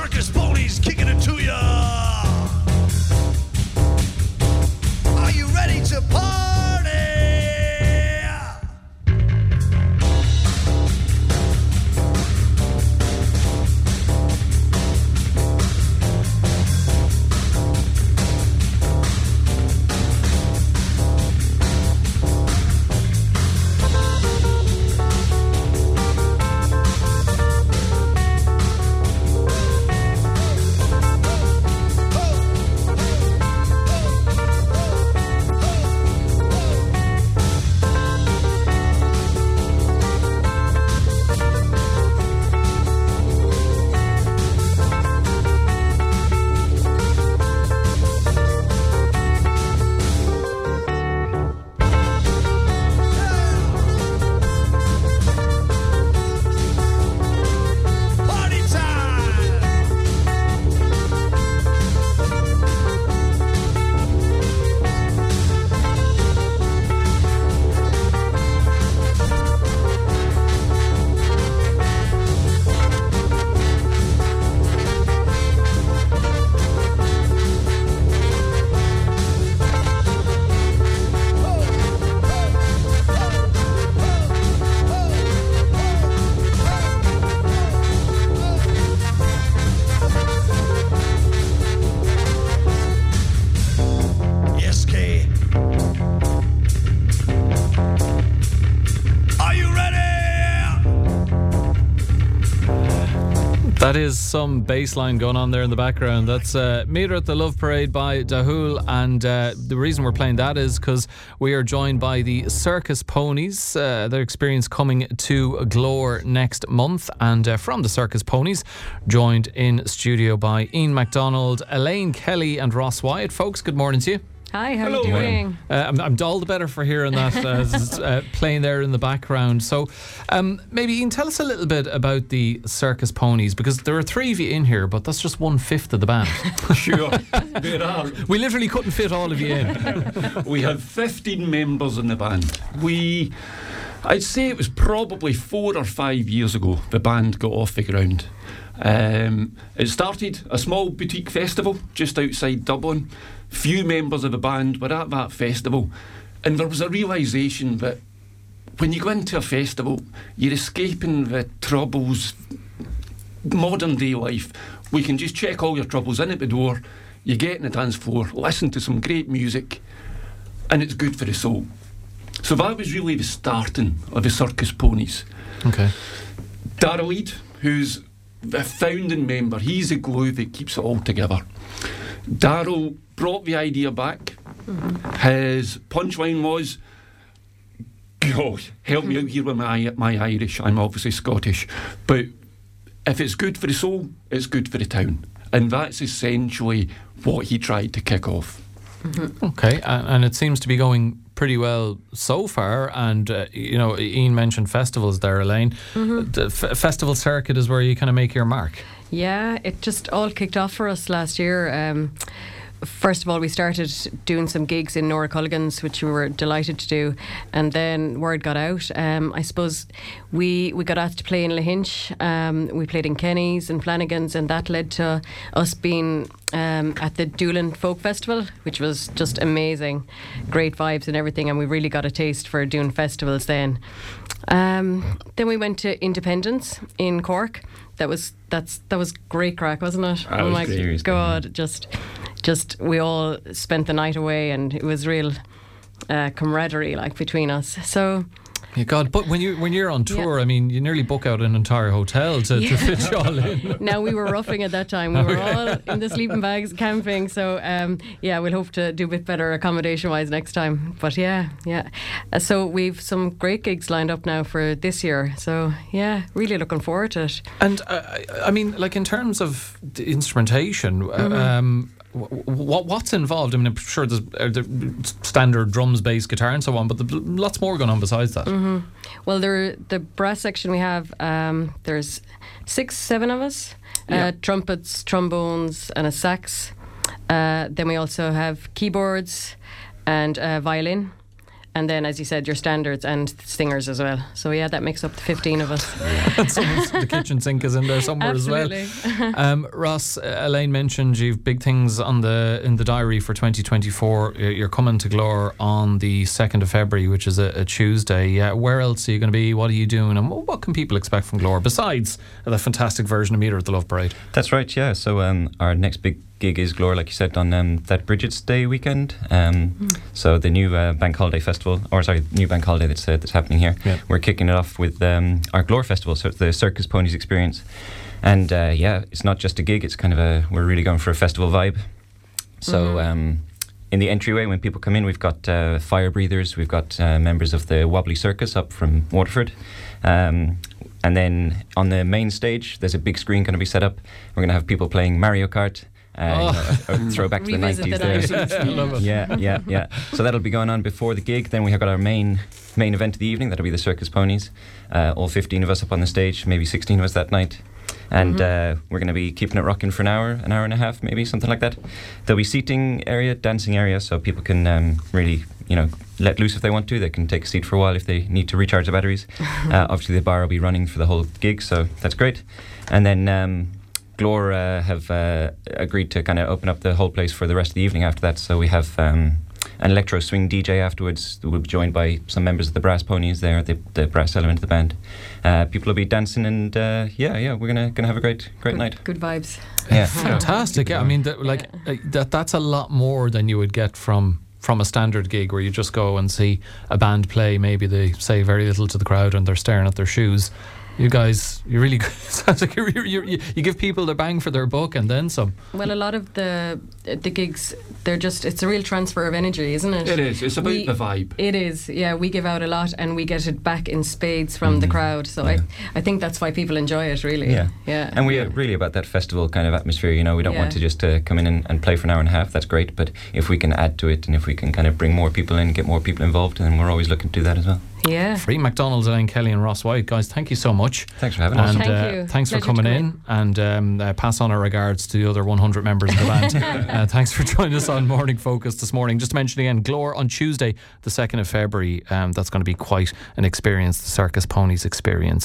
Circus Ponies kicking it to ya. Are you ready to That is some bass line going on there in the background. That's Meter at the Love Parade by Dahul, and the reason we're playing that is because we are joined by the Circus Ponies. Their experience coming to Glór next month, and from the Circus Ponies, joined in studio by Ian MacDonald, Elaine Kelly and Ross Wyatt. Folks, good morning to you. Hi, how are you doing? I'm all the better for hearing that playing there in the background. So maybe you can tell us a little bit about the Circus Ponies, because there are three of you in here, but that's just 1/5 of the band. Sure, bit on. We literally couldn't fit all of you in. We have 15 members in the band. I'd say it was probably 4 or 5 years ago the band got off the ground. It started a small boutique festival just outside Dublin. Few members of the band were at that festival, and there was a realisation that when you go into a festival, you're escaping the troubles, modern day life. We can just check all your troubles in at the door, you get in the dance floor, listen to some great music, and it's good for the soul. So that was really the starting of the Circus Ponies. Okay. Dara Leed, who's the founding member, he's the glue that keeps it all together. Darryl brought the idea back. Mm-hmm. His punchline was, gosh, help me out here with my Irish. I'm obviously Scottish. But if it's good for the soul, it's good for the town. And that's essentially what he tried to kick off. Mm-hmm. Okay, and it seems to be going pretty well so far, and Ian mentioned festivals there, Elaine. Mm-hmm. The festival circuit is where you kind of make your mark. Yeah, it just all kicked off for us last year. First of all, we started doing some gigs in Nora Culligan's, which we were delighted to do, and then word got out. I suppose we got asked to play in Lahinch. We played in Kenny's and Flanagan's, and that led to us being at the Doolin Folk Festival, which was just amazing, great vibes and everything, and we really got a taste for doing festivals then. Then we went to Independence in Cork. That was great crack, wasn't it? Oh my God, just we all spent the night away, and it was real camaraderie between us. So. Yeah, God, but when you're on tour, yeah. I mean, you nearly book out an entire hotel to fit you all in. Now, we were roughing at that time. We were all in the sleeping bags camping. So, we'll hope to do a bit better accommodation-wise next time. But, yeah. So we've some great gigs lined up now for this year. So, yeah, really looking forward to it. And, I mean, in terms of the instrumentation... Mm-hmm. What's involved? I mean, I'm sure there's standard drums, bass, guitar and so on, but there's lots more going on besides that. Mm-hmm. Well, the brass section we have, there's 6-7 of us, trumpets, trombones and a sax. Then we also have keyboards and a violin. And then, as you said, your standards and singers as well. So yeah, that makes up the 15 of us. The kitchen sink is in there somewhere. Absolutely. As well. Ross, Elaine mentioned you've big things on the in the diary for 2024. You're coming to Glór on the 2nd of February, which is a Tuesday. Where else are you going to be? What are you doing? And what can people expect from Glór besides the fantastic version of Meter at the Love Parade? That's right, yeah. So our next big gig is Glór, like you said, on that Bridget's Day weekend. So the new bank holiday festival, or sorry, new bank holiday that's happening here. Yep. We're kicking it off with our Glór festival, so it's the Circus Ponies experience. And yeah, it's not just a gig; it's kind of we're really going for a festival vibe. So in the entryway, when people come in, we've got fire breathers, we've got members of the Wobbly Circus up from Waterford. And then on the main stage, there's a big screen going to be set up. We're going to have people playing Mario Kart. Throwback to the 90s there. Yeah. So that'll be going on before the gig. Then we have got our main event of the evening. That'll be the Circus Ponies. All 15 of us up on the stage, maybe 16 of us that night. And we're going to be keeping it rocking for an hour and a half, maybe, something like that. There'll be seating area, dancing area, so people can really, let loose if they want to. They can take a seat for a while if they need to recharge the batteries. Obviously, the bar will be running for the whole gig, so that's great. And then Glór have agreed to kind of open up the whole place for the rest of the evening after that. So we have an electro swing DJ afterwards. We'll be joined by some members of the Brass Ponies there, the brass element of the band. People will be dancing, and we're gonna have a great night. Good vibes. Yeah, fantastic. Yeah, I mean, that's a lot more than you would get from a standard gig where you just go and see a band play. Maybe they say very little to the crowd and they're staring at their shoes. You guys, you really sounds like you give people the bang for their buck and then some. Well, a lot of the gigs, they're it's a real transfer of energy, isn't it? It is. It's about the vibe. It is. Yeah, we give out a lot and we get it back in spades from the crowd. So yeah. I think that's why people enjoy it, really. Yeah. And we are really about that festival kind of atmosphere. We don't want to just come in and play for an hour and a half. That's great. But if we can add to it and if we can kind of bring more people in, get more people involved, then we're always looking to do that as well. Yeah. Free MacDonald's, Elaine Kelly and Ross Wyatt. Guys, thank you so much. Thanks for having us. And thank you. Thanks for coming in. And pass on our regards to the other 100 members of the band. Thanks for joining us on Morning Focus this morning. Just to mention again, Glór on Tuesday, the 2nd of February. That's going to be quite an experience, the Circus Ponies experience.